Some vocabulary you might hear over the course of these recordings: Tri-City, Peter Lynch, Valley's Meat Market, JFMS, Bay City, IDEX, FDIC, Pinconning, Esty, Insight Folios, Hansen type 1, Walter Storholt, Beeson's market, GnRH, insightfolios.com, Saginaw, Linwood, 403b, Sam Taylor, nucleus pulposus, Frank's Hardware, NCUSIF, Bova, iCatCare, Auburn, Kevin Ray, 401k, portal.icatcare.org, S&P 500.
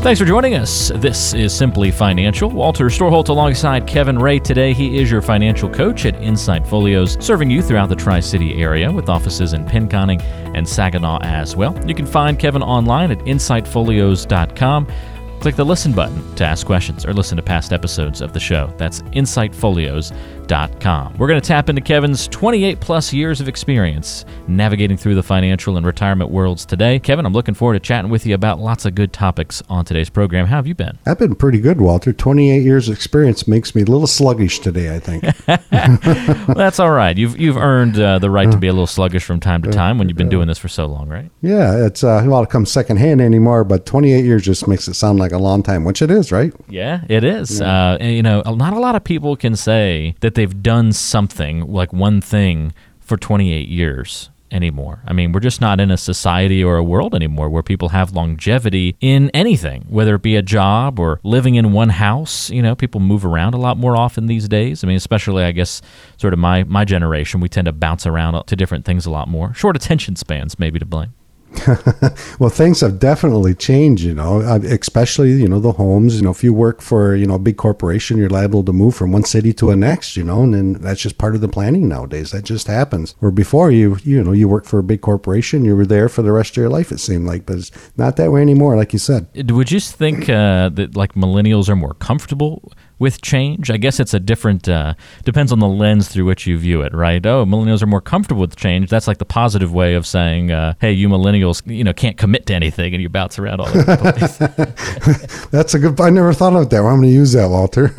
Thanks for joining us. This is Simply Financial. Walter Storholt alongside Kevin Ray today. He is your financial coach at Insight Folios, serving you throughout the Tri-City area with offices in Pinconning and Saginaw as well. You can find Kevin online at insightfolios.com. Click the listen button to ask questions or listen to past episodes of the show. That's insightfolios.com. We're going to tap into Kevin's 28-plus years of experience navigating through the financial and retirement worlds today. Kevin, I'm looking forward to chatting with you about lots of good topics on today's program. How have you been? I've been pretty good, Walter. 28 years of experience makes me a little sluggish today, I think. Well, that's all right. You've earned the right to be a little sluggish from time to time when you've been doing this for so long, right? Yeah, well, it comes secondhand anymore, but 28 years just makes it sound like a long time, which it is, right? Yeah, it is. Yeah. Not a lot of people can say that they've done something, like one thing, for 28 years anymore. I mean, we're just not in a society or a world anymore where people have longevity in anything, whether it be a job or living in one house. You know, people move around a lot more often these days. I mean, especially, I guess, sort of my generation, we tend to bounce around to different things a lot more. Short attention spans may be to blame. Well, things have definitely changed, especially, the homes. If you work for, a big corporation, you're liable to move from one city to the next, and then that's just part of the planning nowadays. That just happens. Where before you worked for a big corporation, you were there for the rest of your life, it seemed like, but it's not that way anymore, like you said. Would you think that like millennials are more comfortable with change? I guess it's a different, depends on the lens through which you view it, right? Oh, millennials are more comfortable with change. That's like the positive way of saying, hey, you millennials, can't commit to anything and you bounce around all over the place. That's a good, I never thought of that. Well, I'm going to use that, Walter.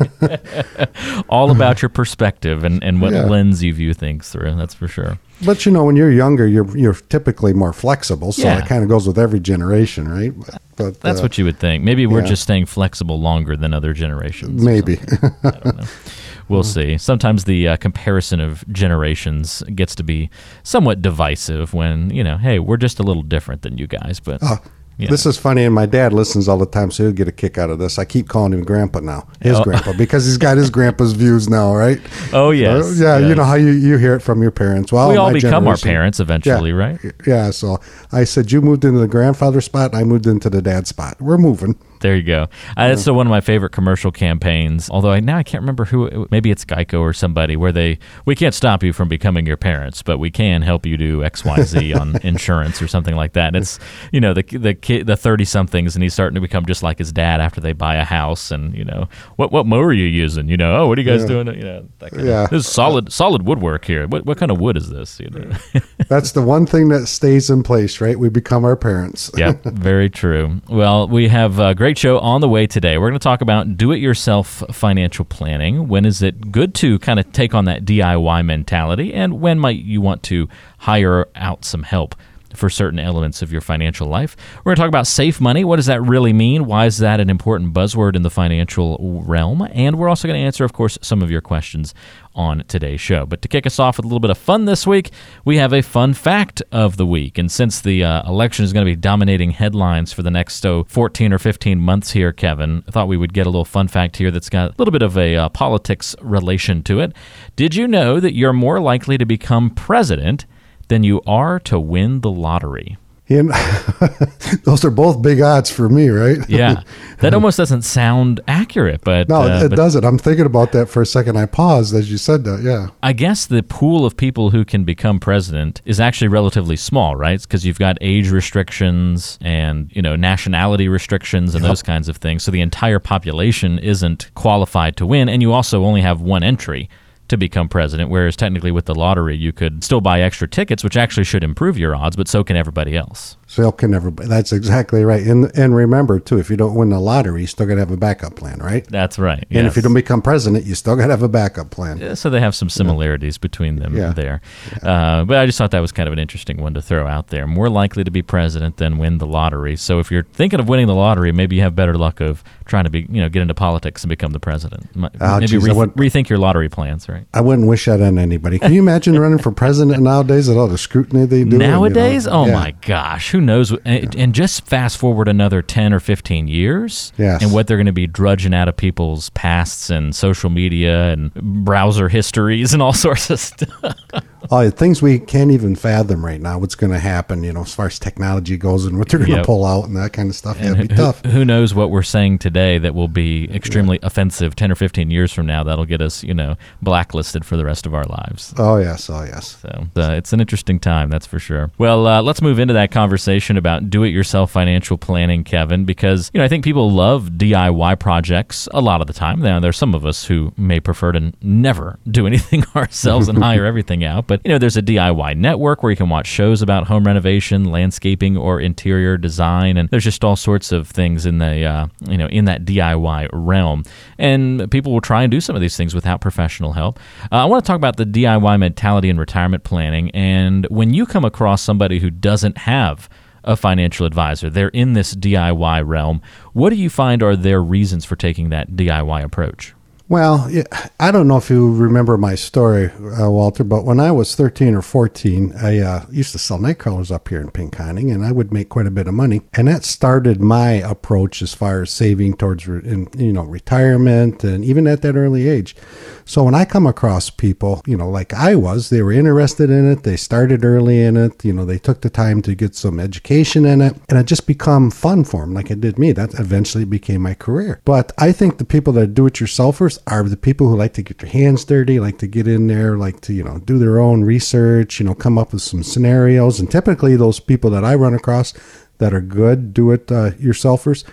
All about your perspective and what lens you view things through, that's for sure. But, when you're younger, you're typically more flexible, so it kind of goes with every generation, right? But that's what you would think. Maybe we're just staying flexible longer than other generations. Maybe. I don't know. We'll see. Sometimes the comparison of generations gets to be somewhat divisive when, hey, we're just a little different than you guys, but... This is funny, and my dad listens all the time, so he'll get a kick out of this. I keep calling him Grandpa now, Grandpa, because he's got his grandpa's views now, right? Oh, yes. So, yes. You know how you hear it from your parents. Well, we all become our parents eventually, right? Yeah, so I said, you moved into the grandfather spot, and I moved into the dad spot. We're moving. There you go. That's one of my favorite commercial campaigns, although I can't remember who, maybe it's Geico or somebody, where we can't stop you from becoming your parents, but we can help you do XYZ on insurance or something like that. And it's, the kid, the 30-somethings, and he's starting to become just like his dad after they buy a house and, what mower are you using? Oh, what are you guys doing? That kind of, this is solid woodwork here. What kind of wood is this? That's the one thing that stays in place, right? We become our parents. Yeah, very true. Well, we have a great show on the way today. We're going to talk about do-it-yourself financial planning. When is it good to kind of take on that DIY mentality, and when might you want to hire out some help for certain elements of your financial life? We're going to talk about safe money. What does that really mean? Why is that an important buzzword in the financial realm? And we're also going to answer, of course, some of your questions on today's show. But to kick us off with a little bit of fun this week, we have a fun fact of the week. And since the election is going to be dominating headlines for the next 14 or 15 months here, Kevin, I thought we would get a little fun fact here that's got a little bit of a politics relation to it. Did you know that you're more likely to become president than you are to win the lottery? Those are both big odds for me, right? Yeah. That almost doesn't sound accurate, but... No, it doesn't. I'm thinking about that for a second. I paused as you said that, yeah. I guess the pool of people who can become president is actually relatively small, right? Because you've got age restrictions and, nationality restrictions and those kinds of things. So the entire population isn't qualified to win, and you also only have one entry to become president, whereas technically with the lottery, you could still buy extra tickets, which actually should improve your odds, but so can everybody else. So can everybody. That's exactly right. And remember, too, if you don't win the lottery, you still got to have a backup plan, right? That's right. Yes. And if you don't become president, you still got to have a backup plan. Yeah, so they have some similarities between them there. Yeah. But I just thought that was kind of an interesting one to throw out there. More likely to be president than win the lottery. So if you're thinking of winning the lottery, maybe you have better luck of trying to be, you know, get into politics and become the president. Maybe rethink your lottery plans, right? I wouldn't wish that on anybody. Can you imagine running for president nowadays at all the scrutiny they do? Nowadays? You know? My gosh. Who knows? And just fast forward another 10 or 15 years and what they're going to be drudging out of people's pasts and social media and browser histories and all sorts of stuff. Things we can't even fathom right now, what's going to happen, you know, as far as technology goes and what they're going to pull out and that kind of stuff. Yeah, it'd be tough. Who knows what we're saying today that will be extremely offensive 10 or 15 years from now that'll get us, you know, blacklisted for the rest of our lives. Oh, yes. So it's an interesting time, that's for sure. Well, let's move into that conversation about do-it-yourself financial planning, Kevin, because, you know, I think people love DIY projects a lot of the time. Now, there's some of us who may prefer to never do anything ourselves and hire everything out, but, you know, there's a DIY network where you can watch shows about home renovation, landscaping, or interior design, and there's just all sorts of things in the, you know, in that DIY realm, and people will try and do some of these things without professional help. I want to talk about the DIY mentality and retirement planning, and when you come across somebody who doesn't have a financial advisor, they're in this DIY realm, what do you find are their reasons for taking that DIY approach? Well, I don't know if you remember my story, Walter, but when I was 13 or 14, I used to sell night crawlers up here in Pinconning, and I would make quite a bit of money. And that started my approach as far as saving towards, you know, retirement, and even at that early age. So when I come across people, you know, like I was, they were interested in it, they started early in it, you know, they took the time to get some education in it, and it just become fun for them, like it did me. That eventually became my career. But I think the people that do-it-yourselfers are the people who like to get their hands dirty, like to get in there, like to, you know, do their own research, you know, come up with some scenarios. And typically those people that I run across that are good do-it-yourselfers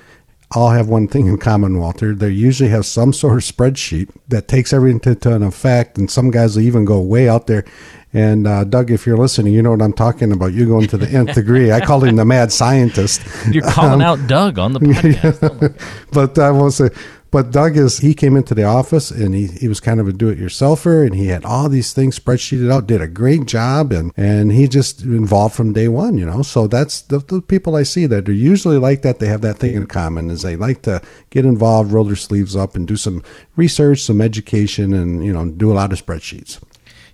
all have one thing in common, Walter. They usually have some sort of spreadsheet that takes everything to an effect, and some guys will even go way out there. And Doug, if you're listening, you know what I'm talking about. You're going to the nth degree. I called him the mad scientist. You're calling out Doug on the podcast. Yeah. Oh my God. But I will say... But Doug he came into the office, and he was kind of a do-it-yourselfer, and he had all these things spreadsheeted out, did a great job, and he just involved from day one, you know. So that's the people I see that are usually like that. They have that thing in common, is they like to get involved, roll their sleeves up, and do some research, some education, and, you know, do a lot of spreadsheets.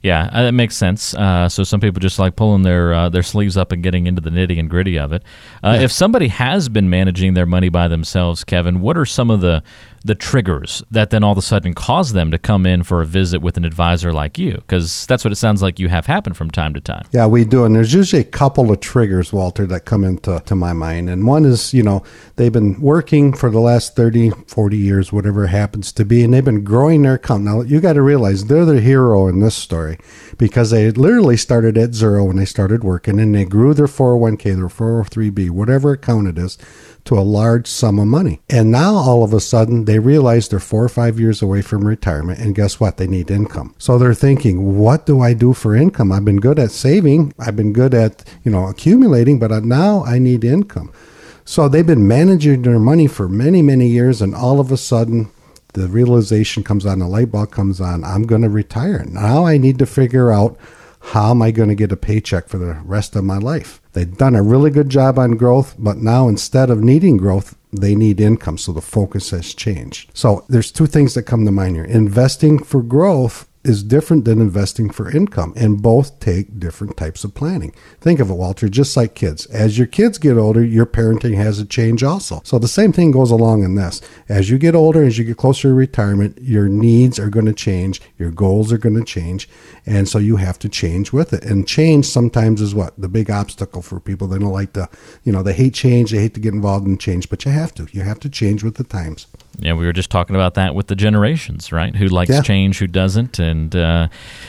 Yeah, that makes sense. So some people just like pulling their sleeves up and getting into the nitty and gritty of it. If somebody has been managing their money by themselves, Kevin, what are some of the triggers that then all of a sudden cause them to come in for a visit with an advisor like you? Because that's what it sounds like you have happen from time to time. Yeah, we do. And there's usually a couple of triggers, Walter, that come into my mind. And one is, you know, they've been working for the last 30, 40 years, whatever it happens to be, and they've been growing their account. Now, you got to realize they're the hero in this story, because they literally started at zero when they started working, and they grew their 401k, their 403b, whatever account it is, to a large sum of money. And now all of a sudden they realize they're 4 or 5 years away from retirement, and guess what? They need income. So they're thinking, what do I do for income? I've been good at saving, I've been good at, you know, accumulating, but now I need income. So they've been managing their money for many, many years, and all of a sudden the realization comes on, the light bulb comes on, I'm going to retire. Now I need to figure out, how am I going to get a paycheck for the rest of my life? They've done a really good job on growth, but now instead of needing growth, they need income. So the focus has changed. So there's two things that come to mind here. Investing for growth is different than investing for income, and both take different types of planning. Think of it, Walter, just like kids. As your kids get older, your parenting has to change also. So the same thing goes along in this. As you get older, as you get closer to retirement, your needs are going to change, your goals are going to change, and so you have to change with it. And change sometimes is what? The big obstacle for people. They don't like to, you know, they hate change, they hate to get involved in change, but you have to. You have to change with the times. Yeah, we were just talking about that with the generations, right? Who likes change, who doesn't, and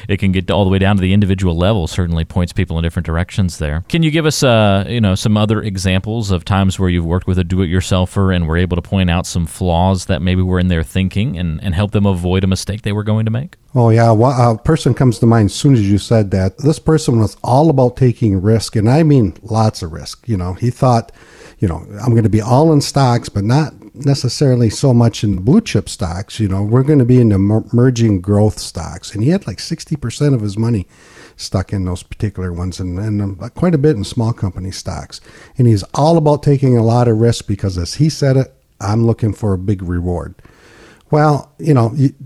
it can get all the way down to the individual level. Certainly points people in different directions there. Can you give us, some other examples of times where you've worked with a do-it-yourselfer and were able to point out some flaws that maybe were in their thinking and help them avoid a mistake they were going to make? Oh, yeah. Well, a person comes to mind as soon as you said that. This person was all about taking risk, and I mean lots of risk. You know, he thought, I'm going to be all in stocks, but not necessarily so much in the blue chip stocks. We're going to be in the emerging growth stocks. And he had like 60% of his money stuck in those particular ones and quite a bit in small company stocks. And he's all about taking a lot of risk because, as he said it, I'm looking for a big reward. Well,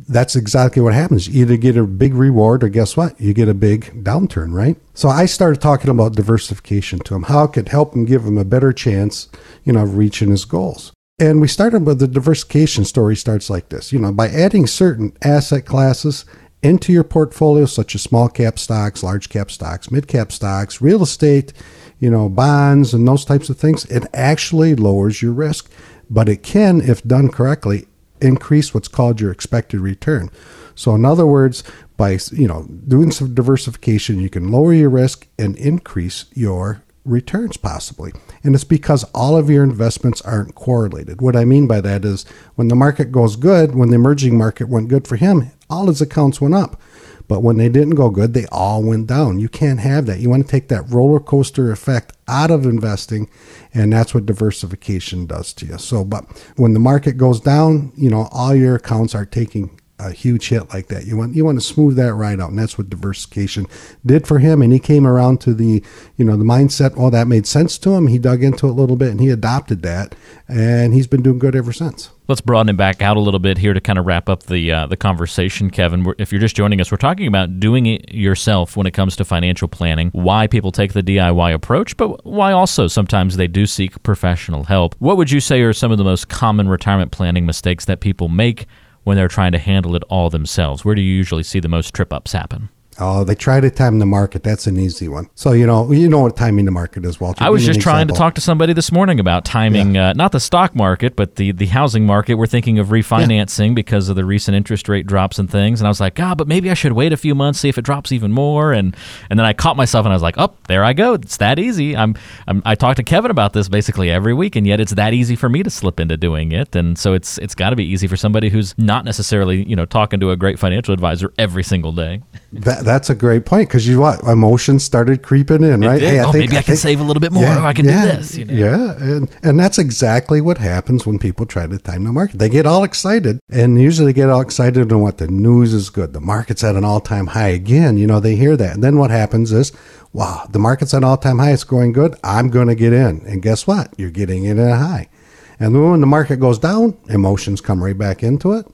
that's exactly what happens. You either get a big reward or guess what? You get a big downturn, right? So I started talking about diversification to him, how it could help him, give him a better chance, of reaching his goals. And we started with the diversification story starts like this, by adding certain asset classes into your portfolio, such as small cap stocks, large cap stocks, mid cap stocks, real estate, bonds and those types of things. It actually lowers your risk, but it can, if done correctly, increase what's called your expected return. So in other words, by doing some diversification, you can lower your risk and increase your returns possibly. And it's because all of your investments aren't correlated. What I mean by that is when the market goes good, when the emerging market went good for him, all his accounts went up. But when they didn't go good, they all went down. You can't have that. You want to take that roller coaster effect out of investing, and that's what diversification does to you. So, but when the market goes down, all your accounts are taking a huge hit like that. You want to smooth that right out, and that's what diversification did for him. And he came around to the, the mindset, well, that made sense to him. He dug into it a little bit, and he adopted that, and he's been doing good ever since. Let's broaden it back out a little bit here to kind of wrap up the conversation, Kevin. If you're just joining us, we're talking about doing it yourself when it comes to financial planning, why people take the DIY approach, but why also sometimes they do seek professional help. What would you say are some of the most common retirement planning mistakes that people make when they're trying to handle it all themselves? Where do you usually see the most trip-ups happen? Oh, they try to time the market. That's an easy one. So, you know what timing the market is, Walter. I was just trying to talk to somebody this morning about timing, not the stock market, but the housing market. We're thinking of refinancing because of the recent interest rate drops and things. And I was like, but maybe I should wait a few months, see if it drops even more. And then I caught myself and I was like, there I go. It's that easy. I talk to Kevin about this basically every week, and yet it's that easy for me to slip into doing it. And so it's got to be easy for somebody who's not necessarily, talking to a great financial advisor every single day. That's a great point, because emotions started creeping in, right? Hey, I can save a little bit more. Yeah, I can do this. Yeah, and that's exactly what happens when people try to time the market. They get all excited, and usually get all excited on what the news is good. The market's at an all-time high again. They hear that, and then what happens is, wow, the market's at an all-time high. It's going good. I'm going to get in, and guess what? You're getting in at a high. And then when the market goes down, emotions come right back into it.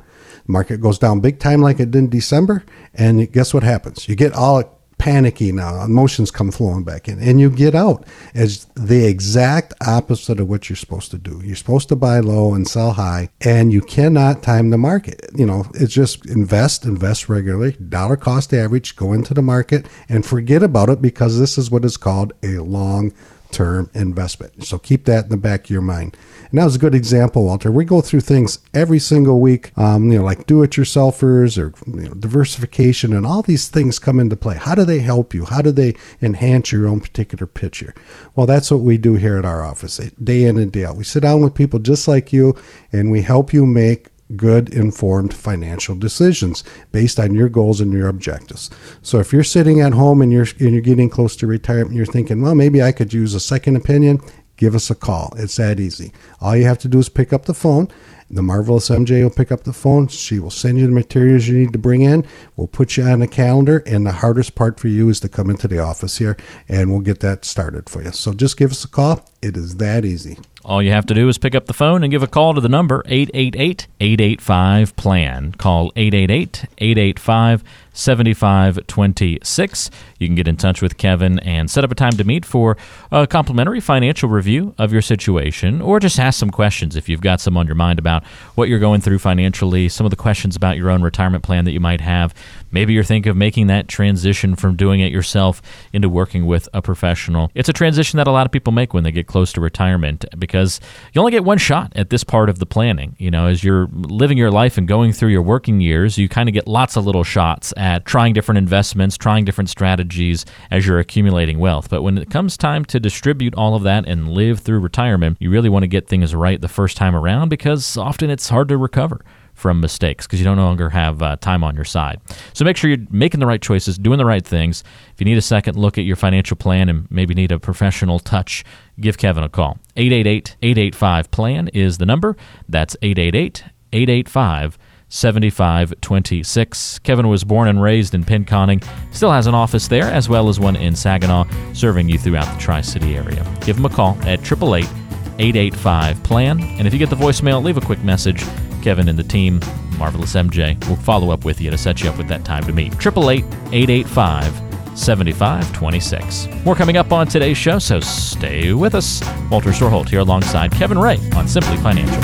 Market goes down big time like it did in December, and guess what happens? You get all panicky now. Emotions come flowing back in, and you get out as the exact opposite of what you're supposed to do. You're supposed to buy low and sell high, and you cannot time the market. It's just invest regularly, dollar cost average, go into the market, and forget about it, because this is what is called a long-term investment. So keep that in the back of your mind. And that was a good example, Walter. We go through things every single week, like do-it-yourselfers or diversification, and all these things come into play. How do they help you? How do they enhance your own particular picture? Well, that's what we do here at our office, day in and day out. We sit down with people just like you, and we help you make good, informed financial decisions based on your goals and your objectives. So if you're sitting at home and you're getting close to retirement, and you're thinking, well, maybe I could use a second opinion, give us a call. It's that easy. All you have to do is pick up the phone. The marvelous MJ will pick up the phone. She will send you the materials you need to bring in. We'll put you on a calendar, and the hardest part for you is to come into the office here, and we'll get that started for you. So just give us a call. It is that easy. All you have to do is pick up the phone and give a call to the number 888-885-PLAN. Call 888-885-7526. You can get in touch with Kevin and set up a time to meet for a complimentary financial review of your situation, or just ask some questions if you've got some on your mind about what you're going through financially, some of the questions about your own retirement plan that you might have. Maybe you're thinking of making that transition from doing it yourself into working with a professional. It's a transition that a lot of people make when they get close to retirement, because because you only get one shot at this part of the planning. You know, as you're living your life and going through your working years, you kind of get lots of little shots at trying different investments, trying different strategies as you're accumulating wealth. But when it comes time to distribute all of that and live through retirement, you really want to get things right the first time around, because often it's hard to recover from mistakes because you no longer have time on your side. So make sure you're making the right choices, doing the right things. If you need a second look at your financial plan and maybe need a professional touch, give Kevin a call. 888-885-PLAN is the number. That's 888-885-7526. Kevin was born and raised in Pinconning, still has an office there as well as one in Saginaw, serving you throughout the Tri-City area. Give him a call at 888-885-PLAN. And if you get the voicemail, leave a quick message. Kevin and the team, Marvelous MJ, will follow up with you to set you up with that time to meet. 888-885-7526. More coming up on today's show, so stay with us. Walter Storholt here alongside Kevin Ray on Simply Financial.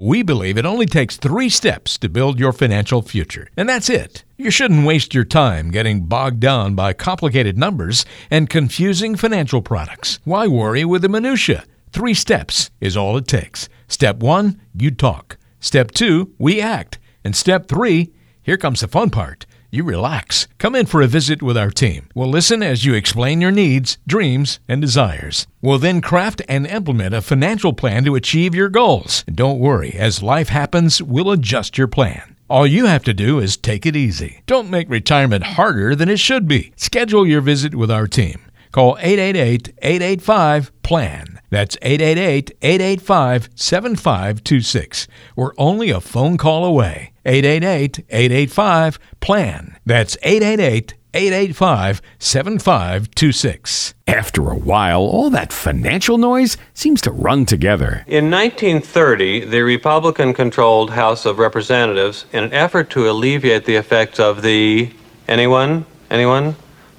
We believe it only takes 3 steps to build your financial future, and that's it. You shouldn't waste your time getting bogged down by complicated numbers and confusing financial products. Why worry with the minutia? 3 steps is all it takes. Step 1, you talk. Step 2, we act. And step 3, here comes the fun part. You relax. Come in for a visit with our team. We'll listen as you explain your needs, dreams, and desires. We'll then craft and implement a financial plan to achieve your goals. And don't worry, as life happens, we'll adjust your plan. All you have to do is take it easy. Don't make retirement harder than it should be. Schedule your visit with our team. Call 888-885-PLAN. That's 888-885-7526. We're only a phone call away. 888-885-PLAN. That's 888-885-7526. After a while, all that financial noise seems to run together. In 1930, the Republican-controlled House of Representatives, in an effort to alleviate the effects of the... Anyone? The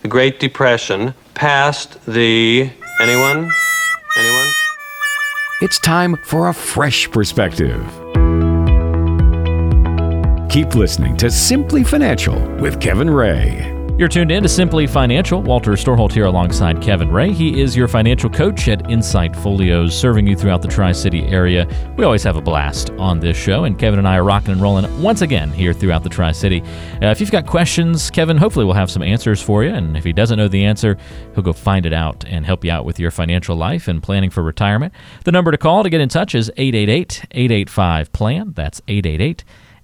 Great Depression, passed the... Anyone? It's time for a fresh perspective. Keep listening to Simply Financial with Kevin Ray. You're tuned in to Simply Financial. Walter Storholt here alongside Kevin Ray. He is your financial coach at Insight Folios, serving you throughout the Tri-City area. We always have a blast on this show, and Kevin and I are rocking and rolling once again here throughout the Tri-City. If you've got questions, Kevin, hopefully we'll have some answers for you, and if he doesn't know the answer, he'll go find it out and help you out with your financial life and planning for retirement. The number to call to get in touch is 888-885-PLAN. That's 888-885-PLAN.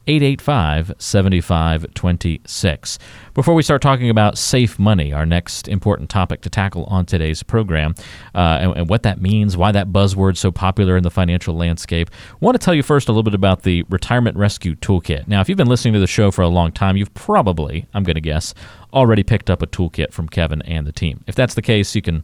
885-7526. Before we start talking about safe money, our next important topic to tackle on today's program, and what that means, why that buzzword's so popular in the financial landscape, I want to tell you first a little bit about the Retirement Rescue Toolkit. Now, if you've been listening to the show for a long time, you've probably, I'm going to guess, already picked up a toolkit from Kevin and the team. If that's the case, you can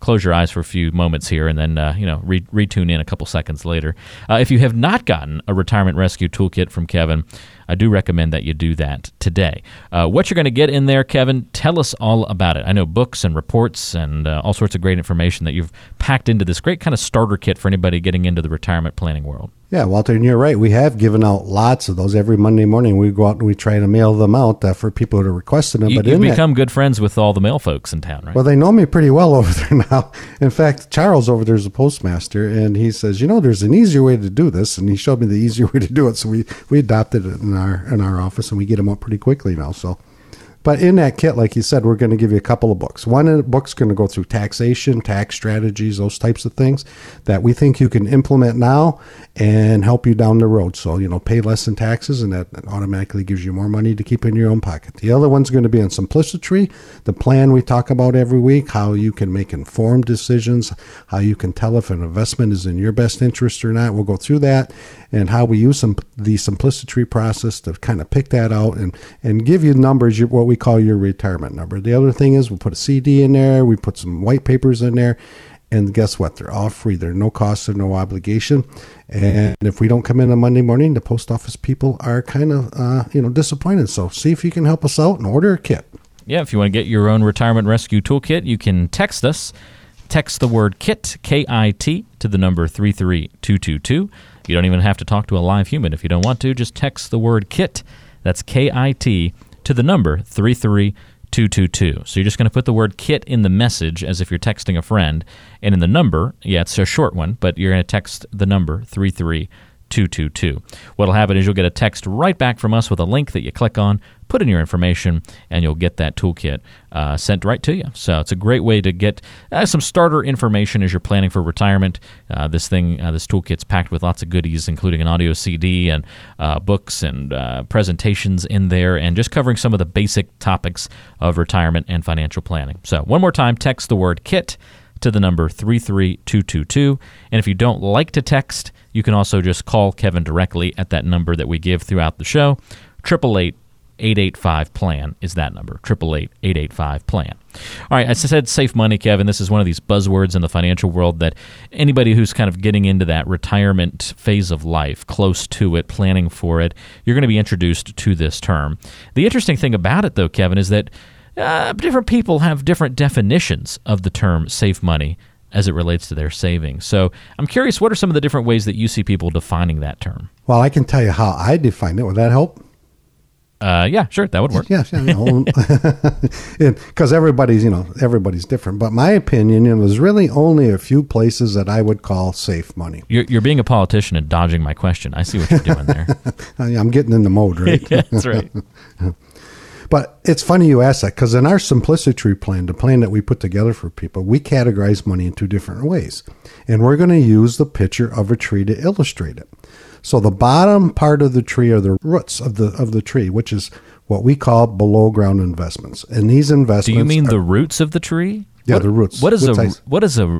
close your eyes for a few moments here and then, retune in a couple seconds later. If you have not gotten a Retirement Rescue Toolkit from Kevin, I do recommend that you do that today. What you're going to get in there, Kevin, tell us all about it. I know books and reports and all sorts of great information that you've packed into this great kind of starter kit for anybody getting into the retirement planning world. Yeah, Walter, and you're right. We have given out lots of those. Every Monday morning, we go out and we try to mail them out for people that are requesting them. But you've become good friends with all the mail folks in town, right? Well, they know me pretty well over there now. In fact, Charles over there is a postmaster, and he says, there's an easier way to do this, and he showed me the easier way to do it. So we adopted it in our office, and we get them out pretty quickly now. So, but in that kit, like you said, we're going to give you a couple of books. One book's going to go through taxation, tax strategies, those types of things that we think you can implement now and help you down the road. So, pay less in taxes, and that automatically gives you more money to keep in your own pocket. The other one's going to be on simplicity, the plan we talk about every week, how you can make informed decisions, how you can tell if an investment is in your best interest or not. We'll go through that and how we use the simplicity process to kind of pick that out and give you numbers, what we call your retirement number. The other thing is we'll put a CD in there, we put some white papers in there, and guess what? They're all free. They're no cost and no obligation. And if we don't come in on Monday morning, the post office people are kind of, disappointed. So see if you can help us out and order a kit. Yeah, if you want to get your own Retirement Rescue Toolkit, you can text us. Text the word KIT, K-I-T, to the number 33222. You don't even have to talk to a live human if you don't want to. Just text the word KIT. That's K-I-T to the number 33222. 222. So you're just going to put the word kit in the message as if you're texting a friend. And in the number, yeah, it's a short one, but you're going to text the number 33222. What'll happen is you'll get a text right back from us with a link that you click on, put in your information, and you'll get that toolkit sent right to you. So it's a great way to get some starter information as you're planning for retirement. This toolkit's packed with lots of goodies, including an audio CD and books and presentations in there, and just covering some of the basic topics of retirement and financial planning. So one more time, text the word KIT to the number 33222. And if you don't like to text, you can also just call Kevin directly at that number that we give throughout the show. 888-885-PLAN is that number, 888-885-PLAN. All right, I said safe money, Kevin. This is one of these buzzwords in the financial world that anybody who's kind of getting into that retirement phase of life, close to it, planning for it, you're going to be introduced to this term. The interesting thing about it, though, Kevin, is that different people have different definitions of the term safe money as it relates to their savings. So I'm curious, what are some of the different ways that you see people defining that term? Well, I can tell you how I define it. Would that help? Yeah, sure. That would work. Yes. Because everybody's different. But my opinion, there's really only a few places that I would call safe money. You're being a politician and dodging my question. I see what you're doing there. I'm getting in the mode, right? Yeah, that's right. But it's funny you ask that, because in our simplicity plan, the plan that we put together for people, we categorize money in two different ways. And we're going to use the picture of a tree to illustrate it. So the bottom part of the tree are the roots of the tree, which is what we call below ground investments. And these investments... Do you mean the roots of the tree? Yeah, the roots. What is a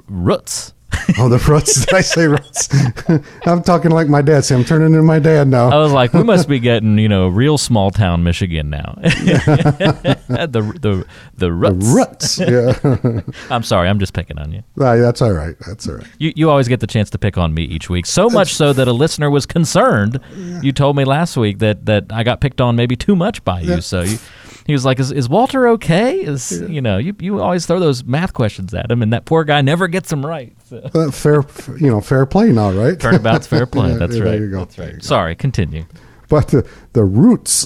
roots? Oh, the roots. Did I say roots? I'm talking like my dad. See, I'm turning into my dad now. I was like, we must be getting, real small town Michigan now. the roots. The roots, yeah. I'm sorry. I'm just picking on you. Right, that's all right. That's all right. You always get the chance to pick on me each week, so much so that a listener was concerned. Yeah. You told me last week that I got picked on maybe too much by you, yeah. So you... He was like, is Walter okay? You always throw those math questions at him, and that poor guy never gets them right. So. Fair play now, right? Turnabout's fair play. Yeah, that's right. There you go. That's right. Sorry, continue. But the roots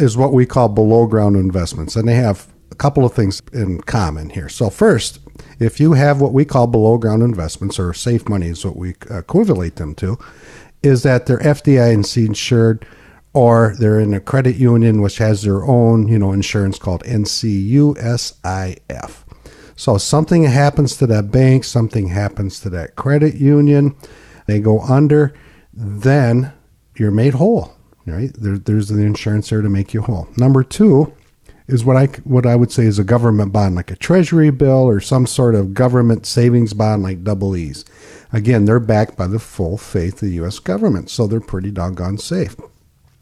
is what we call below ground investments, and they have a couple of things in common here. So first, if you have what we call below ground investments, or safe money is what we equivalent them to, is that they're FDIC insured, or they're in a credit union which has their own, insurance called NCUSIF. So something happens to that bank, something happens to that credit union, they go under, then you're made whole, right? There's the insurance there to make you whole. Number two is what I would say is a government bond, like a treasury bill or some sort of government savings bond like double E's. Again, they're backed by the full faith of the U.S. government, so they're pretty doggone safe.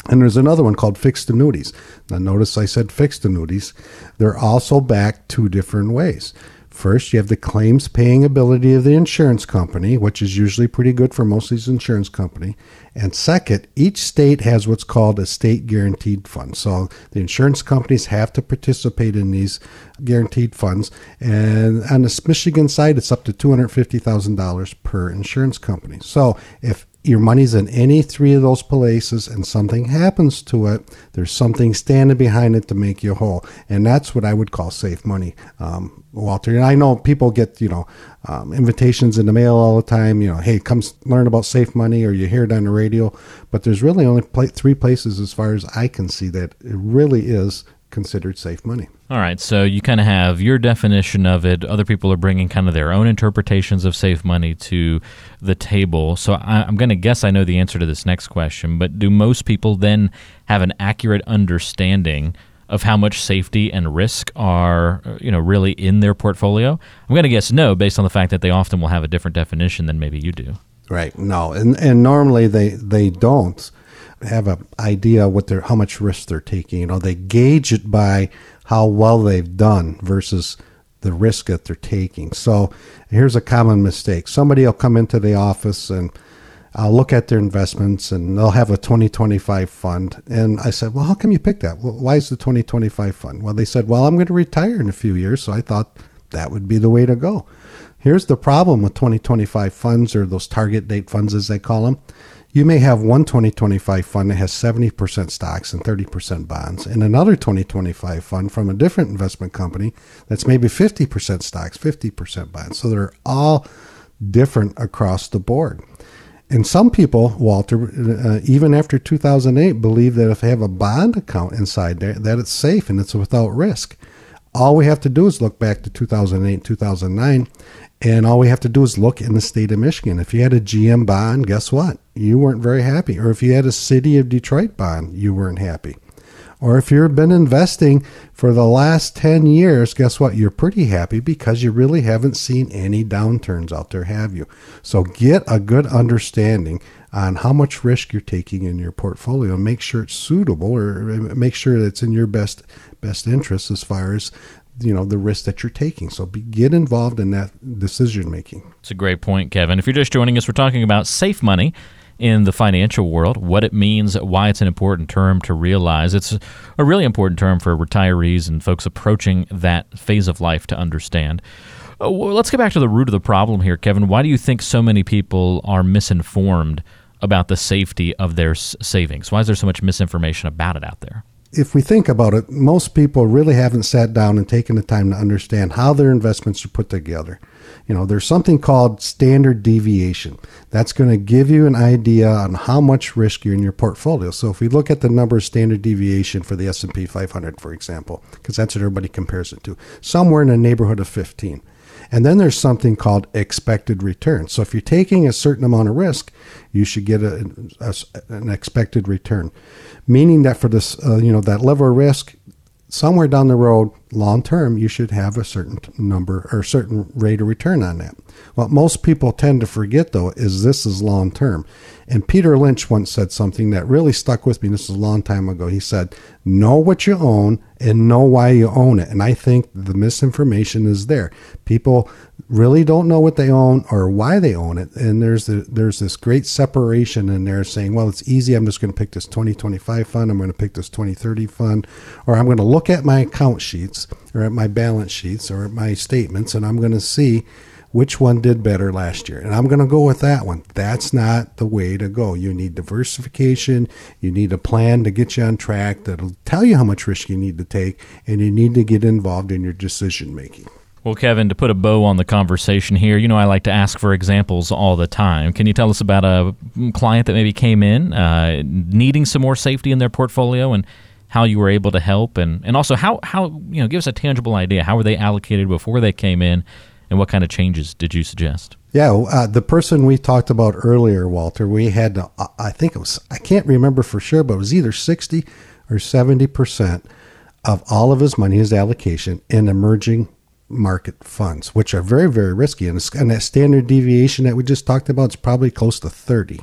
And there's another one called fixed annuities. Now, notice I said fixed annuities. They're also backed two different ways. First, you have the claims paying ability of the insurance company, which is usually pretty good for most of these insurance companies. And second, each state has what's called a state guaranteed fund. So the insurance companies have to participate in these guaranteed funds. And on the Michigan side, it's up to $250,000 per insurance company. So if your money's in any three of those places and something happens to it, there's something standing behind it to make you whole. And that's what I would call safe money, Walter. And I know people get, invitations in the mail all the time, hey, come learn about safe money, or you hear it on the radio. But there's really only three places, as far as I can see, that it really is considered safe money. All right, so you kind of have your definition of it. Other people are bringing kind of their own interpretations of safe money to the table. So I'm going to guess I know the answer to this next question, but do most people then have an accurate understanding of how much safety and risk are, really in their portfolio? I'm going to guess no, based on the fact that they often will have a different definition than maybe you do. Right. No, and normally they don't have an idea how much risk they're taking. They gauge it by how well they've done versus the risk that they're taking. So here's a common mistake. Somebody will come into the office and I'll look at their investments and they'll have a 2025 fund. And I said, well, how come you picked that? Why is the 2025 fund? Well, they said, I'm going to retire in a few years, so I thought that would be the way to go. Here's the problem with 2025 funds, or those target date funds as they call them. You may have one 2025 fund that has 70% stocks and 30% bonds, and another 2025 fund from a different investment company that's maybe 50% stocks, 50% bonds. So they're all different across the board. And some people, Walter, even after 2008, believe that if they have a bond account inside there, that it's safe and it's without risk. All we have to do is look back to 2008, 2009, and all we have to do is look in the state of Michigan. If you had a GM bond, guess what? You weren't very happy. Or if you had a City of Detroit bond, you weren't happy. Or if you've been investing for the last 10 years, guess what? You're pretty happy because you really haven't seen any downturns out there, have you? So get a good understanding on how much risk you're taking in your portfolio. Make sure it's suitable, or make sure that it's in your best interest as far as, you know, the risk that you're taking. So get involved in that decision making. It's a great point, Kevin. If you're just joining us, we're talking about safe money in the financial world, what it means, why it's an important term to realize. It's a really important term for retirees and folks approaching that phase of life to understand. Well, let's get back to the root of the problem here, Kevin. Why do you think so many people are misinformed about the safety of their savings? Why is there so much misinformation about it out there? If we think about it, most people really haven't sat down and taken the time to understand how their investments are put together. You know, there's something called standard deviation. That's going to give you an idea on how much risk you're in your portfolio. So if we look at the number of standard deviation for the S&P 500, for example, because that's what everybody compares it to, somewhere in the neighborhood of 15. And then there's something called expected return. So if you're taking a certain amount of risk, you should get an expected return, meaning that for this, that level of risk, somewhere down the road, long term, you should have a certain number or a certain rate of return on that. What most people tend to forget, though, is this is long term. And Peter Lynch once said something that really stuck with me. This is a long time ago. He said, know what you own and know why you own it. And I think the misinformation is there. People really don't know what they own or why they own it. And there's this great separation in there saying, well, it's easy. I'm just going to pick this 2025 fund. I'm going to pick this 2030 fund, or I'm going to look at my account sheets or at my balance sheets or at my statements, and I'm going to see which one did better last year, and I'm going to go with that one. That's not the way to go. You need diversification. You need a plan to get you on track that'll tell you how much risk you need to take, and you need to get involved in your decision making. Well, Kevin, to put a bow on the conversation here, you know, I like to ask for examples all the time. Can you tell us about a client that maybe came in needing some more safety in their portfolio, and how you were able to help, and also how give us a tangible idea. How were they allocated before they came in? And what kind of changes did you suggest? Yeah, the person we talked about earlier, Walter, we had, I can't remember for sure, but it was either 60 or 70% of all of his money, his allocation, in emerging market funds, which are very, very risky. And that standard deviation that we just talked about is probably close to 30.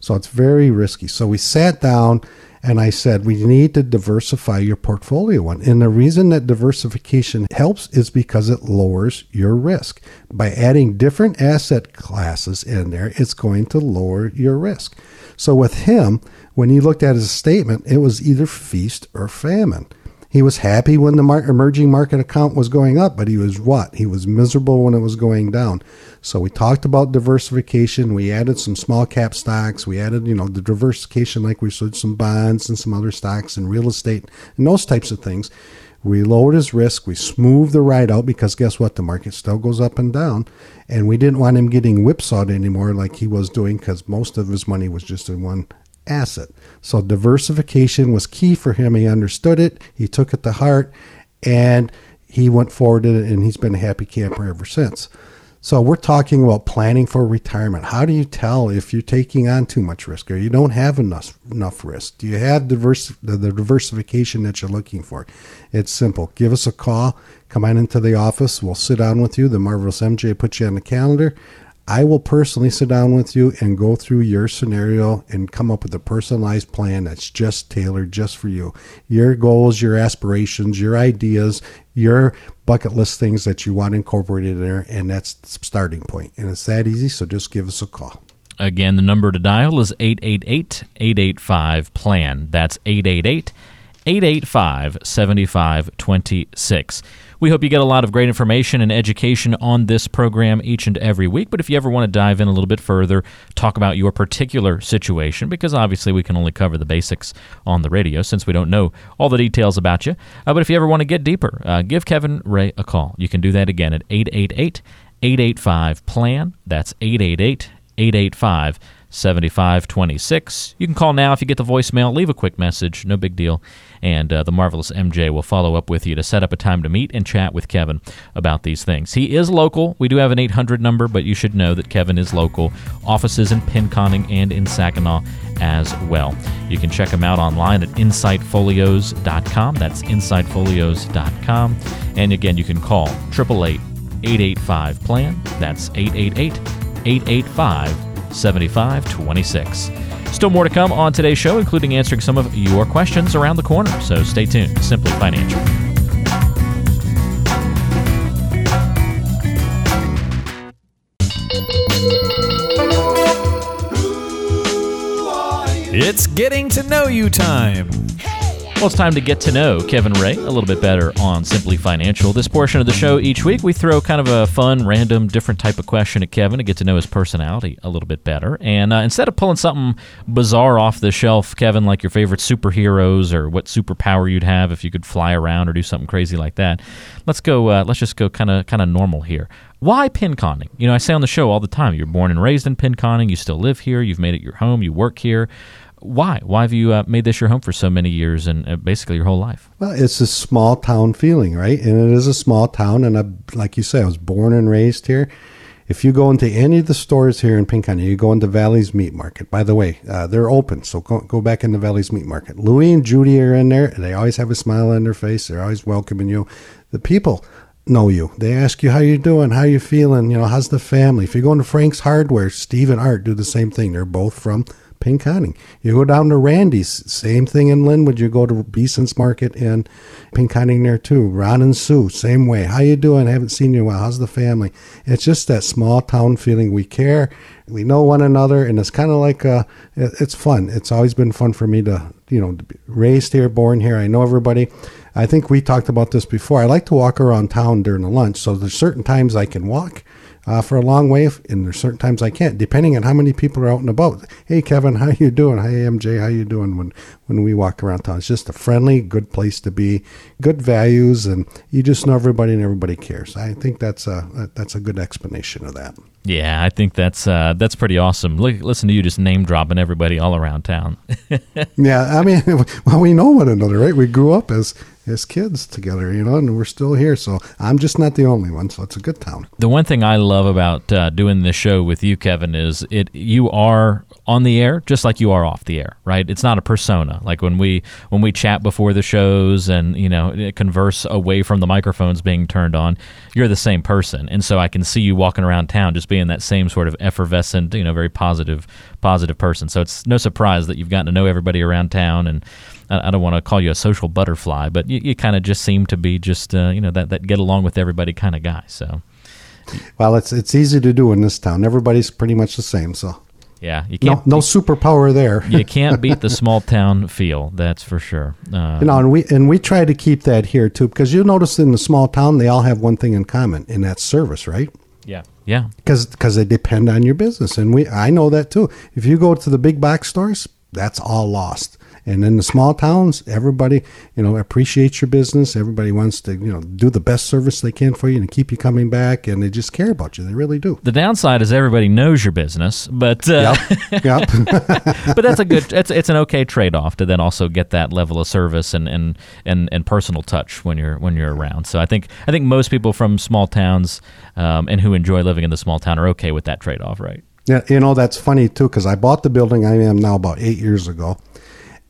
So it's very risky. So we sat down and I said, we need to diversify your portfolio. And the reason that diversification helps is because it lowers your risk. By adding different asset classes in there, it's going to lower your risk. So with him, when he looked at his statement, it was either feast or famine. He was happy when the emerging market account was going up, but he was what? He was miserable when it was going down. So we talked about diversification. We added some small cap stocks. We added, the diversification, like we said, some bonds and some other stocks and real estate and those types of things. We lowered his risk. We smoothed the ride out because guess what? The market still goes up and down. And we didn't want him getting whipsawed anymore like he was doing because most of his money was just in one asset. So diversification was key for him. He understood it. He took it to heart and he went forward in it, and he's been a happy camper ever since. So we're talking about planning for retirement. How do you tell if you're taking on too much risk or you don't have enough risk? Do you have the diversification that you're looking for? It's simple. Give us a call. Come on into the office. We'll sit down with you. The Marvelous MJ puts you on the calendar. I will personally sit down with you and go through your scenario and come up with a personalized plan that's just tailored just for you. Your goals, your aspirations, your ideas, your bucket list things that you want incorporated in there, and that's the starting point. And it's that easy, so just give us a call. Again, the number to dial is 888-885-PLAN. That's 888-885-PLAN. 885-7526. We hope you get a lot of great information and education on this program each and every week, but if you ever want to dive in a little bit further, talk about your particular situation, because obviously we can only cover the basics on the radio since we don't know all the details about you. But if you ever want to get deeper, give Kevin Ray a call. You can do that again at 888-885-PLAN. That's 888-885-7526. You can call now if you get the voicemail. Leave a quick message. No big deal. And the marvelous MJ will follow up with you to set up a time to meet and chat with Kevin about these things. He is local. We do have an 800 number, but you should know that Kevin is local. Offices in Pinconning and in Saginaw as well. You can check him out online at insightfolios.com. That's insightfolios.com. And again, you can call 888-885-PLAN. That's 888-885-7526. Still more to come on today's show, including answering some of your questions around the corner. So stay tuned. Simply Financial. It's getting to know you time. Well, it's time to get to know Kevin Ray a little bit better on Simply Financial. This portion of the show each week, we throw kind of a fun, random, different type of question at Kevin to get to know his personality a little bit better. And instead of pulling something bizarre off the shelf, Kevin, like your favorite superheroes or what superpower you'd have if you could fly around or do something crazy like that, let's just go kind of normal here. Why Pinconning? You know, I say on the show all the time, you're born and raised in Pinconning, you still live here, you've made it your home, you work here. Why? Why have you made this your home for so many years and basically your whole life? Well, it's a small town feeling, right? And it is a small town. And like you say, I was born and raised here. If you go into any of the stores here in Pinconning, you go into Valley's Meat Market. By the way, they're open, so go back into Valley's Meat Market. Louie and Judy are in there. They always have a smile on their face. They're always welcoming you. The people know you. They ask you how you doing, how you feeling, you know, how's the family. If you go into Frank's Hardware, Steve and Art do the same thing. They're both from Pinconning. You go down to Randy's, same thing in Linwood. You go to Beeson's Market and Pinconning there too. Ron and Sue, same way. How you doing? I haven't seen you in a while. How's the family? It's just that small town feeling. We care. We know one another, and it's kind of like it's fun. It's always been fun for me to, you know, be raised here, born here. I know everybody. I think we talked about this before. I like to walk around town during the lunch, so there's certain times I can walk for a long way, and there's certain times I can't, depending on how many people are out and about. Hey, Kevin, how you doing? Hey, MJ, how you doing? When we walk around town, it's just a friendly, good place to be, good values, and you just know everybody and everybody cares. I think that's a good explanation of that. Yeah, I think that's pretty awesome. Listen to you just name-dropping everybody all around town. Yeah, I mean, well, we know one another, right? We grew up as kids together, you know, and we're still here, so I'm just not the only one, so it's a good town. The one thing I love about doing this show with you, Kevin, is you are on the air just like you are off the air, right? It's not a persona. Like when we chat before the shows and, you know, converse away from the microphones being turned on, you're the same person. And so I can see you walking around town just being that same sort of effervescent, you know, very positive person. So it's no surprise that you've gotten to know everybody around town, and I don't want to call you a social butterfly, but you kind of just seem to be just, you know, that get along with everybody kind of guy. So, well, it's easy to do in this town. Everybody's pretty much the same, so. Yeah, you can't. No superpower there. You can't beat the small town feel. That's for sure. You know, and we try to keep that here too, because you notice in the small town they all have one thing in common, and that's service, right? Yeah, yeah. Because they depend on your business, and I know that too. If you go to the big box stores, that's all lost. And in the small towns, everybody, you know, appreciates your business. Everybody wants to, you know, do the best service they can for you and keep you coming back. And they just care about you. They really do. The downside is everybody knows your business, but yep. But that's a good. It's an okay trade-off to then also get that level of service and personal touch when you're around. So I think most people from small towns and who enjoy living in the small town are okay with that trade-off, right? Yeah, you know, that's funny too, because I bought the building I am now about 8 years ago.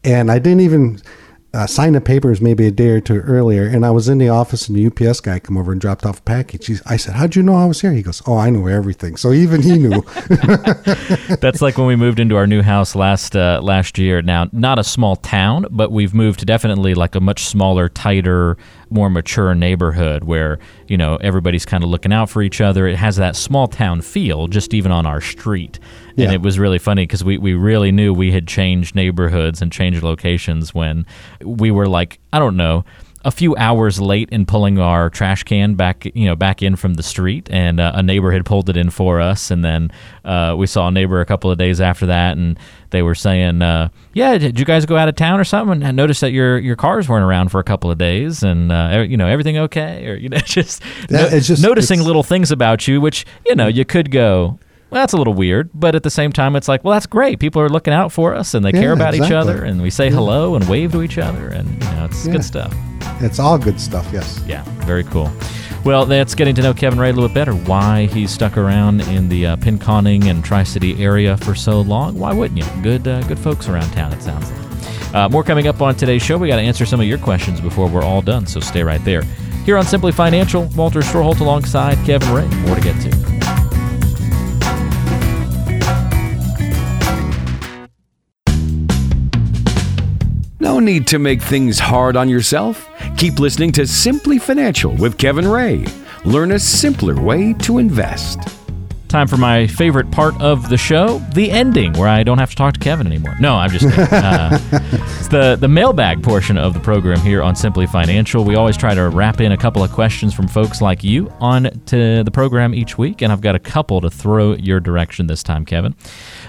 And I didn't even sign the papers maybe a day or two earlier. And I was in the office, and the UPS guy came over and dropped off a package. I said, how'd you know I was here? He goes, oh, I knew everything. So even he knew. That's like when we moved into our new house last year. Now, not a small town, but we've moved to definitely like a much smaller, tighter more mature neighborhood where, you know, everybody's kind of looking out for each other. It has that small town feel just even on our street. Yeah. And it was really funny because we really knew we had changed neighborhoods and changed locations when we were like, I don't know, a few hours late in pulling our trash can back in from the street, and a neighbor had pulled it in for us. And then we saw a neighbor a couple of days after that, and they were saying, yeah, did you guys go out of town or something? And I noticed that your cars weren't around for a couple of days, and everything okay? Or noticing little things about you, which, you know, you could go, well, that's a little weird, but at the same time, it's like, well, that's great. People are looking out for us, and they care about each other, and we say hello and wave to each other, and it's good stuff. It's all good stuff, yes. Yeah, very cool. Well, that's getting to know Kevin Ray a little bit better, why he's stuck around in the Pinconning and Tri-City area for so long. Why wouldn't you? Good folks around town, it sounds like. More coming up on today's show. We got to answer some of your questions before we're all done, so stay right there. Here on Simply Financial, Walter Storholt alongside Kevin Ray. More to get to. No need to make things hard on yourself. Keep listening to Simply Financial with Kevin Ray. Learn a simpler way to invest. Time for my favorite part of the show, the ending, where I don't have to talk to Kevin anymore. No, I'm just kidding. It's the mailbag portion of the program here on Simply Financial. We always try to wrap in a couple of questions from folks like you on to the program each week, and I've got a couple to throw your direction this time, Kevin.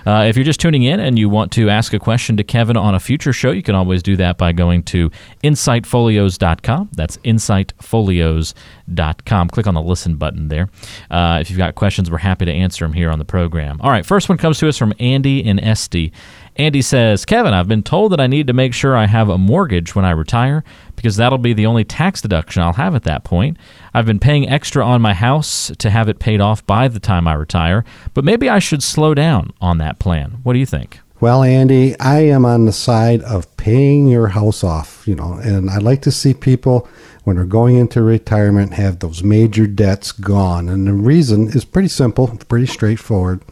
If you're just tuning in and you want to ask a question to Kevin on a future show, you can always do that by going to insightfolios.com. That's insightfolios.com. Click on the listen button there. If you've got questions, we're happy to answer them here on the program. All right, first one comes to us from Andy in Esty. Andy says, Kevin, I've been told that I need to make sure I have a mortgage when I retire because that'll be the only tax deduction I'll have at that point. I've been paying extra on my house to have it paid off by the time I retire, but maybe I should slow down on that plan. What do you think? Well, Andy, I am on the side of paying your house off, and I like to see people when they're going into retirement have those major debts gone. And the reason is pretty simple, pretty straightforward.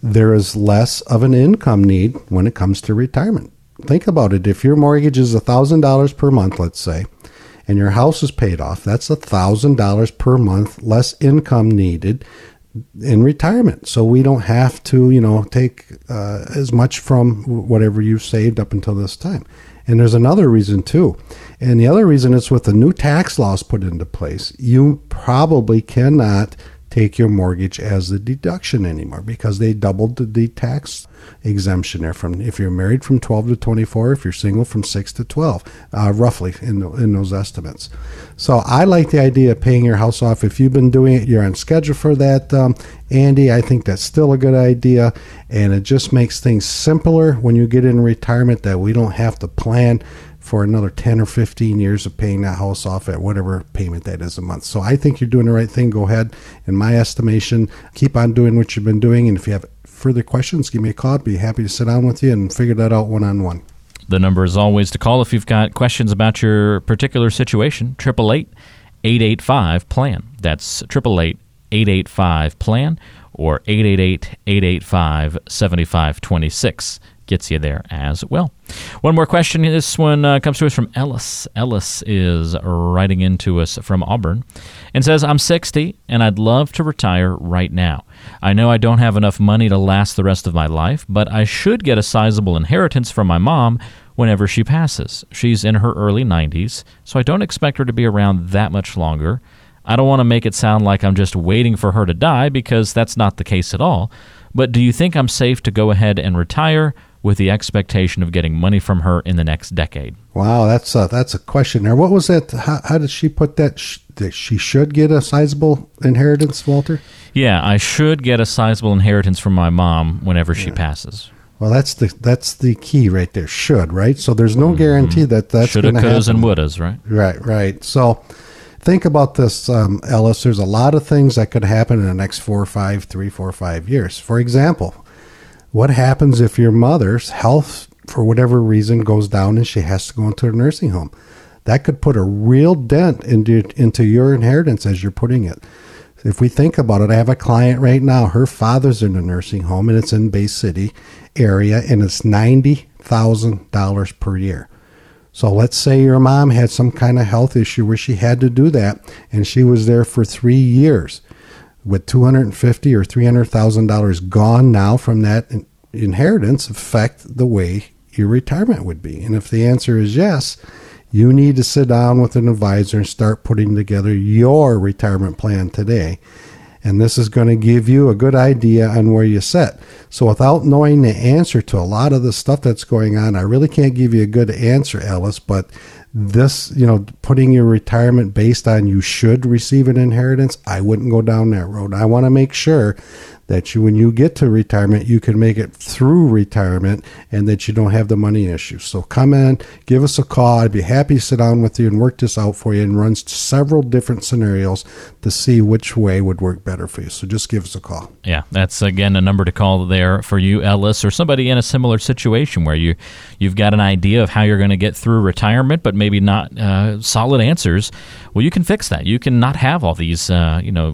There is less of an income need when it comes to retirement. Think about it. If your mortgage is $1,000 per month, let's say, and your house is paid off, that's $1,000 per month less income needed in retirement. So we don't have to, take as much from whatever you've saved up until this time. And there's another reason too. And the other reason is with the new tax laws put into place, you probably cannot take your mortgage as the deduction anymore because they doubled the tax exemption there from if you're married from 12 to 24, if you're single from 6 to 12, roughly in those estimates. So I like the idea of paying your house off. If you've been doing it, you're on schedule for that, Andy. I think that's still a good idea, and it just makes things simpler when you get in retirement that we don't have to plan for another 10 or 15 years of paying that house off at whatever payment that is a month. So I think you're doing the right thing. Go ahead. In my estimation, keep on doing what you've been doing. And if you have further questions, give me a call. I'd be happy to sit down with you and figure that out one-on-one. The number is always to call if you've got questions about your particular situation, 888-885-PLAN. That's 888-885-PLAN or 888-885-7526. Gets you there as well. One more question. This one comes to us from Ellis. Ellis is writing into us from Auburn and says, I'm 60 and I'd love to retire right now. I know I don't have enough money to last the rest of my life, but I should get a sizable inheritance from my mom whenever she passes. She's in her early 90s, so I don't expect her to be around that much longer. I don't want to make it sound like I'm just waiting for her to die because that's not the case at all. But do you think I'm safe to go ahead and retire with the expectation of getting money from her in the next decade? Wow, that's a question there. What was that? How did she put that? That she should get a sizable inheritance, Walter? Yeah, I should get a sizable inheritance from my mom whenever she passes. Well, that's the key right there. Should, right? So there's no guarantee that's going to happen. Shoulda, coulda, and wouldas, right? Right. So think about this, Ellis. There's a lot of things that could happen in the next 4 or 5 years. For example, what happens if your mother's health, for whatever reason, goes down and she has to go into a nursing home? That could put a real dent into your inheritance as you're putting it. If we think about it, I have a client right now. Her father's in a nursing home, and it's in Bay City area, and it's $90,000 per year. So let's say your mom had some kind of health issue where she had to do that, and she was there for 3 years with $250,000 or $300,000 gone now from that inheritance, affect the way your retirement would be? And if the answer is yes, you need to sit down with an advisor and start putting together your retirement plan today. And this is going to give you a good idea on where you sit. So without knowing the answer to a lot of the stuff that's going on, I really can't give you a good answer, Alice, but this, you know, putting your retirement based on you should receive an inheritance, I wouldn't go down that road. I want to make sure that you, when you get to retirement, you can make it through retirement and that you don't have the money issue. So come in, give us a call. I'd be happy to sit down with you and work this out for you and run several different scenarios to see which way would work better for you. So just give us a call. Yeah, that's, again, a number to call there for you, Ellis, or somebody in a similar situation where you've got an idea of how you're going to get through retirement, but maybe not solid answers. Well, you can fix that. You can not have all these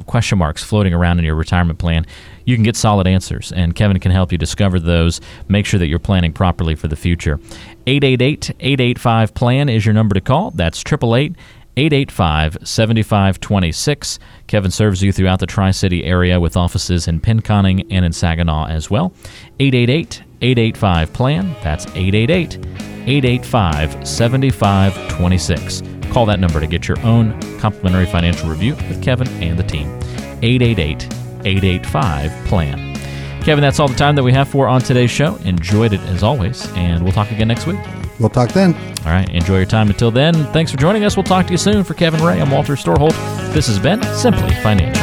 question marks floating around in your retirement plan. You can get solid answers, and Kevin can help you discover those, make sure that you're planning properly for the future. 888-885-PLAN is your number to call. That's 888-885-7526. Kevin serves you throughout the Tri-City area with offices in Pinconning and in Saginaw as well. 888-885-PLAN. That's 888-885-7526. Call that number to get your own complimentary financial review with Kevin and the team. 888-885-PLAN. Kevin, that's all the time that we have for on today's show. Enjoyed it as always, and we'll talk again next week. We'll talk then. All right, enjoy your time until then. Thanks for joining us. We'll talk to you soon. For Kevin Ray, I'm Walter Storholt. This has been Simply Financial.